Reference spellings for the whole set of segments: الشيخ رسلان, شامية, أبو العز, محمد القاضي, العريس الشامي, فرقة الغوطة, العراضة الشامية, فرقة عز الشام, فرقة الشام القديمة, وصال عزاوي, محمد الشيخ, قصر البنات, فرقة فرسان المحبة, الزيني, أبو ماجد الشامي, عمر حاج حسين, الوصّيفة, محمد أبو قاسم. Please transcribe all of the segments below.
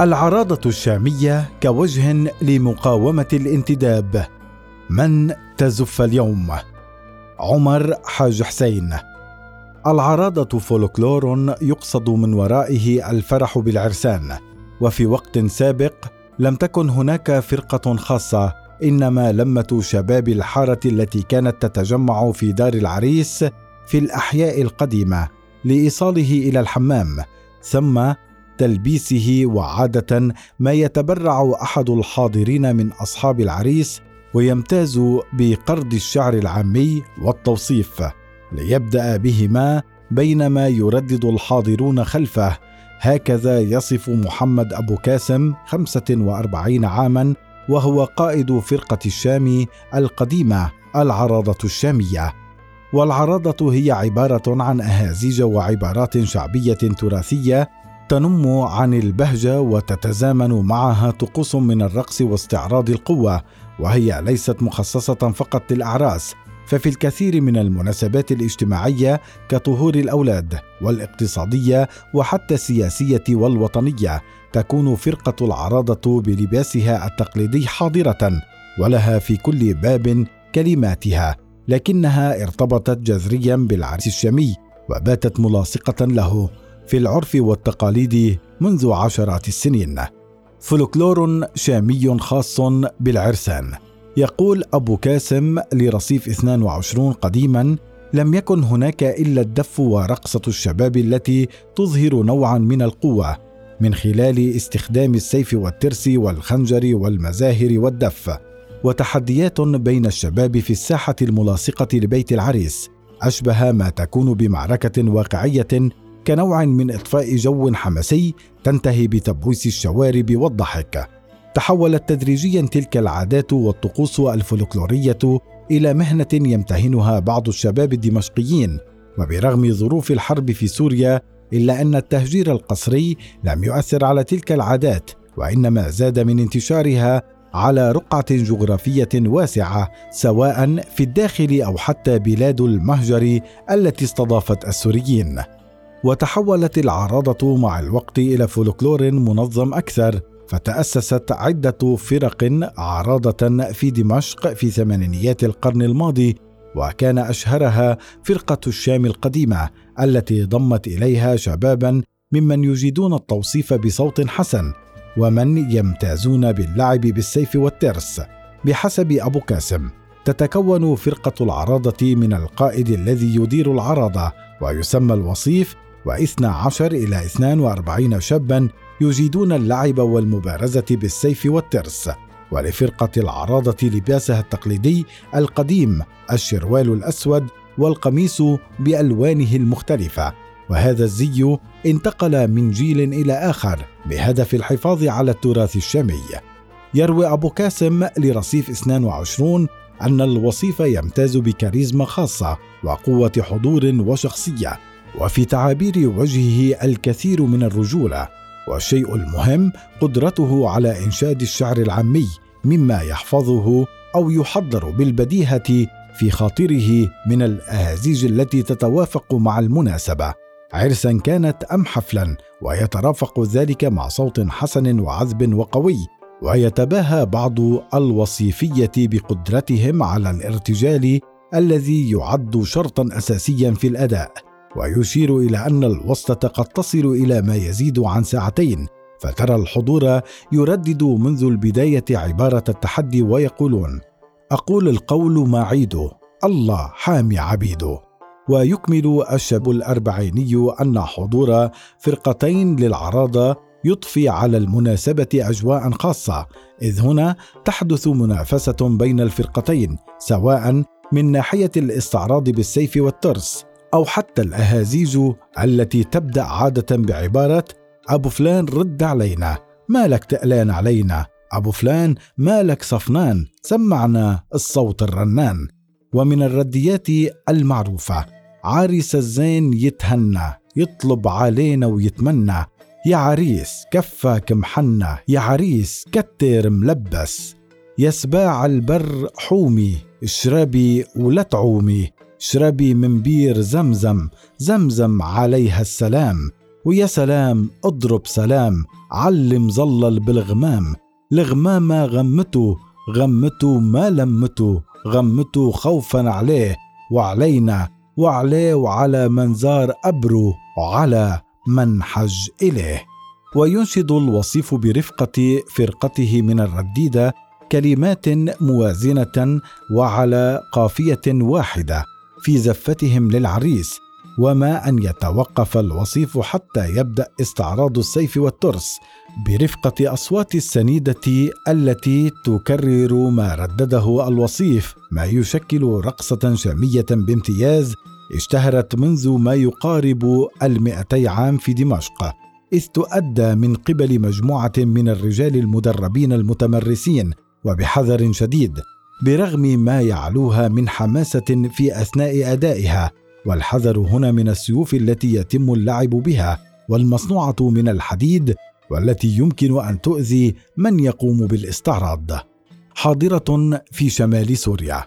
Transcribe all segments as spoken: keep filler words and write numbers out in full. العراضة الشامية كوجه لمقاومة الانتداب. من تزف اليوم؟ عمر حاج حسين. العراضة فولكلور يقصد من ورائه الفرح بالعرسان، وفي وقت سابق لم تكن هناك فرقة خاصة، إنما لمة شباب الحارة التي كانت تتجمع في دار العريس في الأحياء القديمة لإيصاله إلى الحمام ثم تلبيسه، وعادة ما يتبرع أحد الحاضرين من أصحاب العريس ويمتاز بقرض الشعر العامي والتوصيف ليبدأ بهما بينما يردد الحاضرون خلفه. هكذا يصف محمد أبو قاسم خمسة وأربعين عاما وهو قائد فرقة الشام القديمة العراضة الشامية. والعراضة هي عبارة عن أهازيج وعبارات شعبية تراثية تنم عن البهجة، وتتزامن معها طقوس من الرقص واستعراض القوة، وهي ليست مخصصة فقط للأعراس، ففي الكثير من المناسبات الاجتماعية كطهور الأولاد والاقتصادية وحتى السياسية والوطنية تكون فرقة العراضة بلباسها التقليدي حاضرة، ولها في كل باب كلماتها، لكنها ارتبطت جذريا بالعريس الشامي وباتت ملاصقة له في العرف والتقاليد منذ عشرات السنين. فولكلور شامي خاص بالعرسان. يقول أبو قاسم لرصيف اثنين وعشرين قديما: لم يكن هناك إلا الدف ورقصة الشباب التي تظهر نوعا من القوة من خلال استخدام السيف والترس والخنجر والمزاهر والدف، وتحديات بين الشباب في الساحة الملاصقة لبيت العريس أشبه ما تكون بمعركة واقعية، كنوع من إطفاء جو حماسي تنتهي بتبويس الشوارب والضحك. تحولت تدريجيا تلك العادات والطقوس الفولكلورية إلى مهنة يمتهنها بعض الشباب الدمشقيين، وبرغم ظروف الحرب في سوريا إلا أن التهجير القسري لم يؤثر على تلك العادات، وإنما زاد من انتشارها على رقعة جغرافية واسعة سواء في الداخل أو حتى بلاد المهجر التي استضافت السوريين. وتحولت العراضة مع الوقت إلى فولكلور منظم أكثر، فتأسست عدة فرق عراضة في دمشق في ثمانينيات القرن الماضي، وكان أشهرها فرقة الشام القديمة التي ضمت إليها شبابا ممن يجيدون التوصيف بصوت حسن ومن يمتازون باللعب بالسيف والترس. بحسب أبو قاسم تتكون فرقة العراضة من القائد الذي يدير العراضة ويسمى الوصيف، واثنى عشر إلى اثنان وأربعين شابا يجيدون اللعب والمبارزة بالسيف والترس. ولفرقة العراضة لباسها التقليدي القديم الشروال الأسود والقميص بألوانه المختلفة، وهذا الزي انتقل من جيل إلى آخر بهدف الحفاظ على التراث الشامي. يروي أبو قاسم لرصيف اثنين وعشرين أن الوصيف يمتاز بكاريزما خاصة وقوة حضور وشخصية، وفي تعابير وجهه الكثير من الرجولة، والشيء المهم قدرته على إنشاد الشعر العامي مما يحفظه أو يحضر بالبديهة في خاطره من الأهازيج التي تتوافق مع المناسبة عرسا كانت أم حفلا، ويترافق ذلك مع صوت حسن وعذب وقوي. ويتباهى بعض الوصيفية بقدرتهم على الارتجال الذي يعد شرطا أساسيا في الأداء، ويشير إلى أن الوسطة قد تصل إلى ما يزيد عن ساعتين، فترى الحضور يردد منذ البداية عبارة التحدي ويقولون: أقول القول ما عيده، الله حامي عبيده. ويكمل الشاب الأربعيني أن حضور فرقتين للعراضة يضفي على المناسبة أجواء خاصة، إذ هنا تحدث منافسة بين الفرقتين سواء من ناحية الاستعراض بالسيف والترس أو حتى الأهازيج التي تبدأ عادة بعبارة: أبو فلان رد علينا، مالك تقلان علينا، أبو فلان مالك صفنان، سمعنا الصوت الرنان. ومن الرديات المعروفة: عارس الزين يتهنى، يطلب علينا ويتمنى، يا عريس كفك محنة، يا عريس كتر ملبس، يا سباع البر حومي، اشربي ولا تعومي، اشربي من بير زمزم، زمزم عليها السلام، ويا سلام اضرب سلام، علم ظلل بالغمام، الغمام غمته غمته ما لمته، غمته خوفا عليه وعلينا، وعليه وعلى من زار قبره، وعلى من حج إليه. وينشد الوصيف برفقة فرقته من الرديدة كلمات موازنة وعلى قافية واحدة في زفتهم للعريس، وما أن يتوقف الوصيف حتى يبدأ استعراض السيف والترس برفقة أصوات السنيدة التي تكرر ما ردده الوصيف، ما يشكل رقصة شامية بامتياز اشتهرت منذ ما يقارب المئتي عام في دمشق، إذ تؤدى من قبل مجموعة من الرجال المدربين المتمرسين وبحذر شديد، برغم ما يعلوها من حماسة في أثناء أدائها، والحذر هنا من السيوف التي يتم اللعب بها والمصنوعة من الحديد والتي يمكن أن تؤذي من يقوم بالاستعراض. حاضرة في شمال سوريا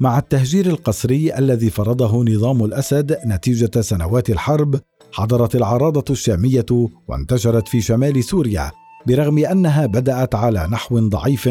مع التهجير القسري الذي فرضه نظام الأسد نتيجة سنوات الحرب، حضرت العراضة الشامية وانتشرت في شمال سوريا، برغم أنها بدأت على نحو ضعيف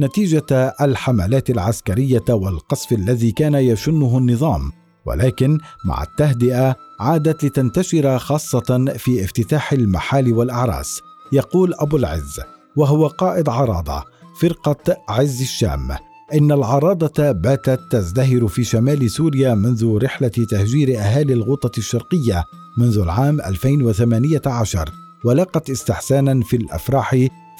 نتيجة الحملات العسكرية والقصف الذي كان يشنه النظام، ولكن مع التهدئة عادت لتنتشر خاصة في افتتاح المحال والأعراس. يقول أبو العز وهو قائد عراضة فرقة عز الشام إن العراضة باتت تزدهر في شمال سوريا منذ رحلة تهجير أهالي الغوطة الشرقية منذ العام ألفين وثمانية عشر، ولاقت استحسانا في الأفراح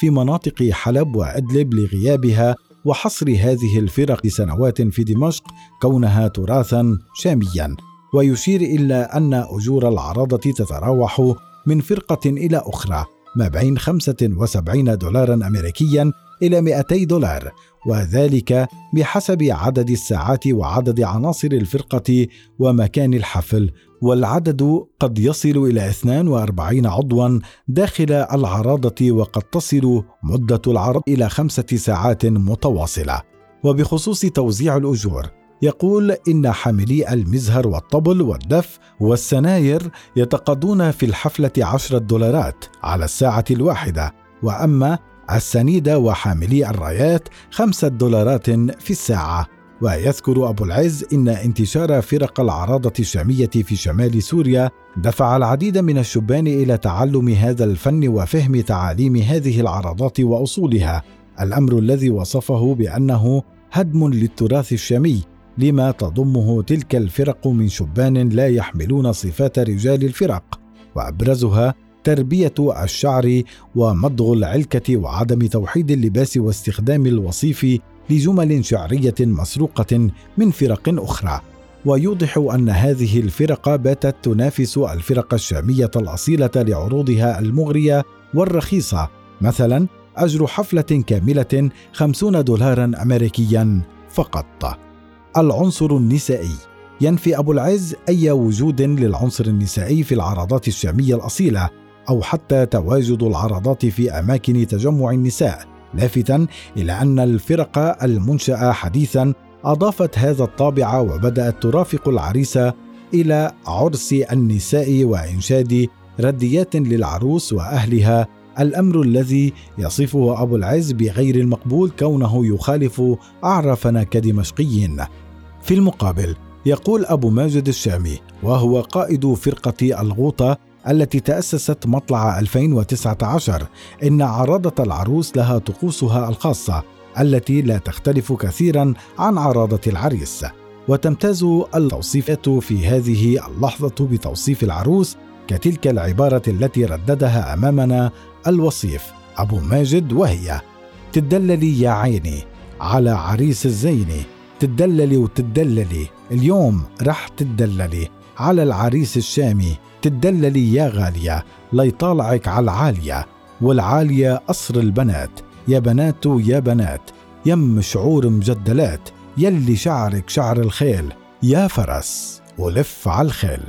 في مناطق حلب وأدلب لغيابها وحصر هذه الفرق سنوات في دمشق كونها تراثا شاميا. ويشير إلى أن أجور العراضة تتراوح من فرقة إلى أخرى ما بين خمسة وسبعين دولارا أمريكيا إلى مئتي دولار، وذلك بحسب عدد الساعات وعدد عناصر الفرقة ومكان الحفل، والعدد قد يصل إلى اثنين وأربعين عضوا داخل العراضة، وقد تصل مدة العرض إلى خمسة ساعات متواصلة. وبخصوص توزيع الأجور يقول إن حاملي المزهر والطبل والدف والسناير يتقاضون في الحفلة عشرة دولارات على الساعة الواحدة، وأما السنيدة وحاملي الرايات خمسة دولارات في الساعة. ويذكر أبو العز إن انتشار فرق العراضة الشامية في شمال سوريا دفع العديد من الشبان إلى تعلم هذا الفن وفهم تعاليم هذه العراضات وأصولها، الأمر الذي وصفه بأنه هدم للتراث الشامي لما تضمه تلك الفرق من شبان لا يحملون صفات رجال الفرق، وأبرزها تربية الشعر ومضغ العلكة وعدم توحيد اللباس واستخدام الوصيف لجمل شعرية مسروقة من فرق أخرى. ويوضح أن هذه الفرق باتت تنافس الفرق الشامية الأصيلة لعروضها المغرية والرخيصة، مثلا أجر حفلة كاملة خمسون دولارا أمريكيا فقط. العنصر النسائي ينفي أبو العز أي وجود للعنصر النسائي في العراضات الشامية الأصيلة، أو حتى تواجد العراضات في أماكن تجمع النساء، لافتا إلى أن الفرق المنشأة حديثا أضافت هذا الطابع وبدأت ترافق العريس إلى عرس النساء وإنشاد رديات للعروس وأهلها، الأمر الذي يصفه أبو العز بغير المقبول كونه يخالف أعرفنا كدمشقيين. في المقابل يقول أبو ماجد الشامي وهو قائد فرقة الغوطة التي تأسست مطلع ألفين وتسعة عشر إن عراضة العروس لها طقوسها الخاصة التي لا تختلف كثيرا عن عراضة العريس، وتمتاز التوصيفات في هذه اللحظة بتوصيف العروس كتلك العبارة التي رددها أمامنا الوصيف أبو ماجد، وهي تدللي يا عيني على عريس الزيني، تدللي وتدللي اليوم رح تدللي على العريس الشامي، تدللي يا غالية ليطالعك على العالية، والعالية قصر البنات، يا بنات ويا بنات يم شعور مجدلات، يلي شعرك شعر الخيل يا فرس ولف على الخيل.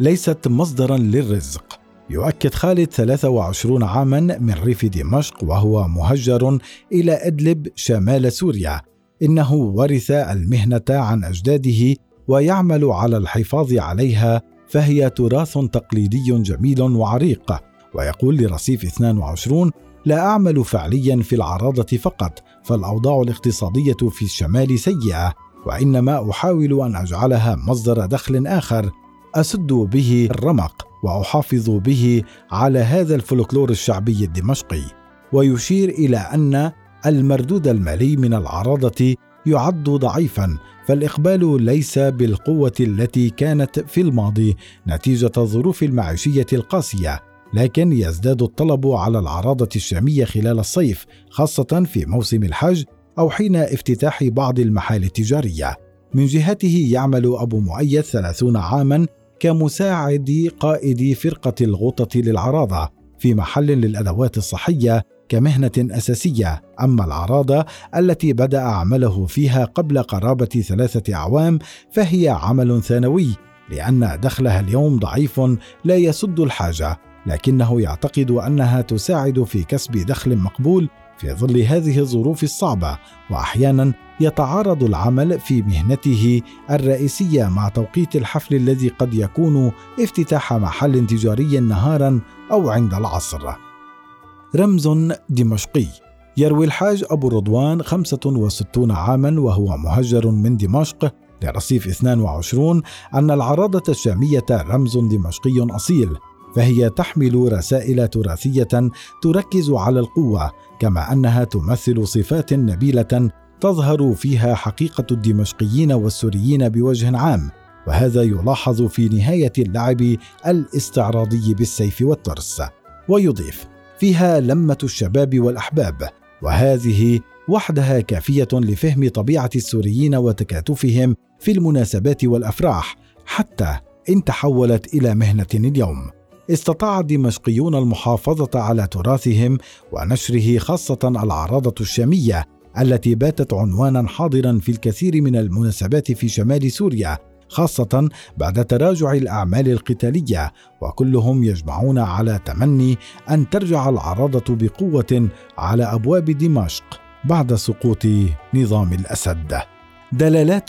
ليست مصدرا للرزق. يؤكد خالد ثلاثة وعشرين عاما من ريف دمشق وهو مهجر إلى إدلب شمال سوريا إنه ورث المهنة عن أجداده ويعمل على الحفاظ عليها فهي تراث تقليدي جميل وعريق. ويقول لرصيف اثنين وعشرين: لا أعمل فعليا في العراضة فقط، فالأوضاع الاقتصادية في الشمال سيئة، وإنما أحاول أن أجعلها مصدر دخل آخر أسد به الرمق وأحافظ به على هذا الفولكلور الشعبي الدمشقي. ويشير إلى أن المردود المالي من العراضة يعد ضعيفا، فالإقبال ليس بالقوة التي كانت في الماضي نتيجة الظروف المعيشية القاسية، لكن يزداد الطلب على العراضة الشامية خلال الصيف، خاصة في موسم الحج أو حين افتتاح بعض المحال التجارية. من جهته يعمل أبو مؤيد ثلاثون عاما كمساعد قائد فرقة الغوطة للعراضة في محل للأدوات الصحية كمهنة أساسية. أما العراضة التي بدأ عمله فيها قبل قرابة ثلاثة أعوام فهي عمل ثانوي، لأن دخلها اليوم ضعيف لا يسد الحاجة، لكنه يعتقد أنها تساعد في كسب دخل مقبول في ظل هذه الظروف الصعبة. وأحيانا يتعارض العمل في مهنته الرئيسية مع توقيت الحفل الذي قد يكون افتتاح محل تجاري نهارا أو عند العصر. رمز دمشقي. يروي الحاج أبو رضوان خمسة وستين عاما وهو مهجر من دمشق لرصيف اثنين وعشرين أن العراضة الشامية رمز دمشقي أصيل، فهي تحمل رسائل تراثية تركز على القوة، كما أنها تمثل صفات نبيلة تظهر فيها حقيقة الدمشقيين والسوريين بوجه عام، وهذا يلاحظ في نهاية اللعب الاستعراضي بالسيف والترس. ويضيف: فيها لمة الشباب والأحباب، وهذه وحدها كافية لفهم طبيعة السوريين وتكاتفهم في المناسبات والأفراح، حتى إن تحولت إلى مهنة اليوم. استطاع الدمشقيون المحافظة على تراثهم ونشره، خاصة العراضة الشامية التي باتت عنوانا حاضرا في الكثير من المناسبات في شمال سوريا، خاصة بعد تراجع الأعمال القتالية، وكلهم يجمعون على تمني أن ترجع العراضة بقوة على أبواب دمشق بعد سقوط نظام الأسد. دلالات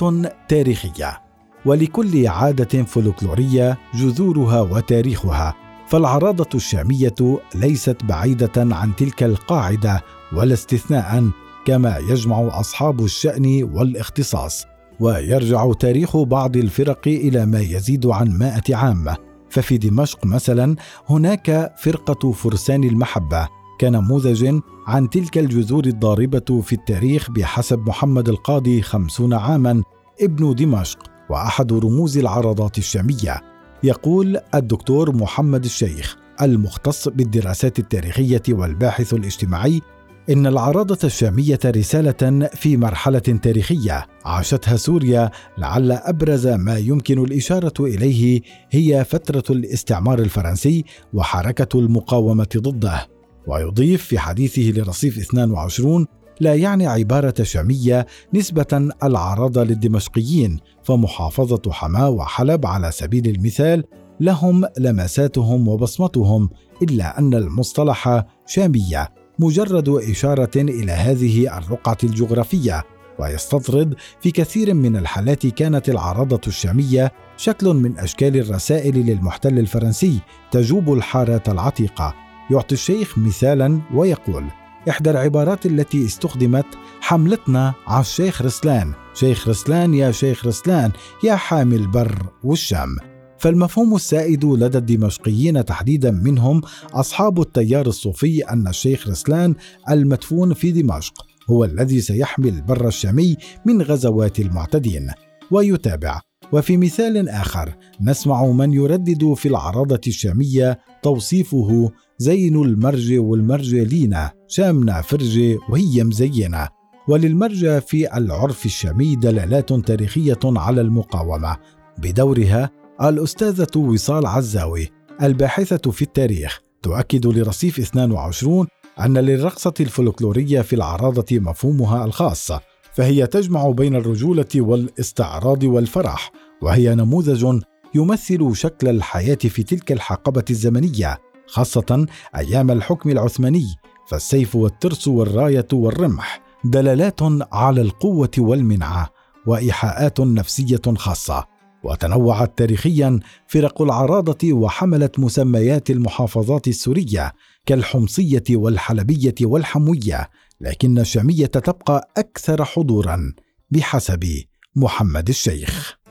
تاريخية. ولكل عادة فولكلورية جذورها وتاريخها، فالعراضة الشامية ليست بعيدة عن تلك القاعدة ولا استثناء، كما يجمع أصحاب الشأن والاختصاص. ويرجع تاريخ بعض الفرق إلى ما يزيد عن مائة عام، ففي دمشق مثلا هناك فرقة فرسان المحبة كنموذج عن تلك الجذور الضاربة في التاريخ بحسب محمد القاضي خمسون عاما ابن دمشق، وأحد رموز العراضات الشامية. يقول الدكتور محمد الشيخ المختص بالدراسات التاريخية والباحث الاجتماعي: إن العراضة الشامية رسالة في مرحلة تاريخية عاشتها سوريا، لعل أبرز ما يمكن الإشارة إليه هي فترة الاستعمار الفرنسي وحركة المقاومة ضده. ويضيف في حديثه لرصيف اثنين وعشرين: لا يعني عبارة شامية نسبة العراضة للدمشقيين، فمحافظة حماة وحلب على سبيل المثال لهم لمساتهم وبصمتهم، إلا أن المصطلح شامية مجرد إشارة إلى هذه الرقعة الجغرافية. ويستطرد في كثير من الحالات كانت العراضة الشامية شكل من أشكال الرسائل للمحتل الفرنسي تجوب الحارة العتيقة. يعطي الشيخ مثالا ويقول: إحدى العبارات التي استخدمت حملتنا على الشيخ رسلان، شيخ رسلان يا شيخ رسلان يا حامي البر والشام. فالمفهوم السائد لدى الدمشقيين تحديدا منهم أصحاب التيار الصوفي أن الشيخ رسلان المدفون في دمشق هو الذي سيحمي البر الشامي من غزوات المعتدين. ويتابع: وفي مثال آخر نسمع من يردد في العراضة الشامية توصيفه زين المرج والمرجلينا، شامنا فرجة وهي مزينة. وللمرجة في العرف الشامي دلالات تاريخية على المقاومة، بدورها الأستاذة وصال عزاوي الباحثة في التاريخ تؤكد لرصيف اثنين وعشرين أن للرقصة الفولكلورية في العراضة مفهومها الخاص، فهي تجمع بين الرجولة والاستعراض والفرح، وهي نموذج يمثل شكل الحياة في تلك الحقبة الزمنية، خاصة أيام الحكم العثماني، فالسيف والترس والراية والرمح. دلالات على القوة والمنعة وإيحاءات نفسية خاصة. وتنوعت تاريخيا فرق العراضة وحملت مسميات المحافظات السورية كالحمصية والحلبية والحموية، لكن الشامية تبقى أكثر حضورا بحسب محمد الشيخ.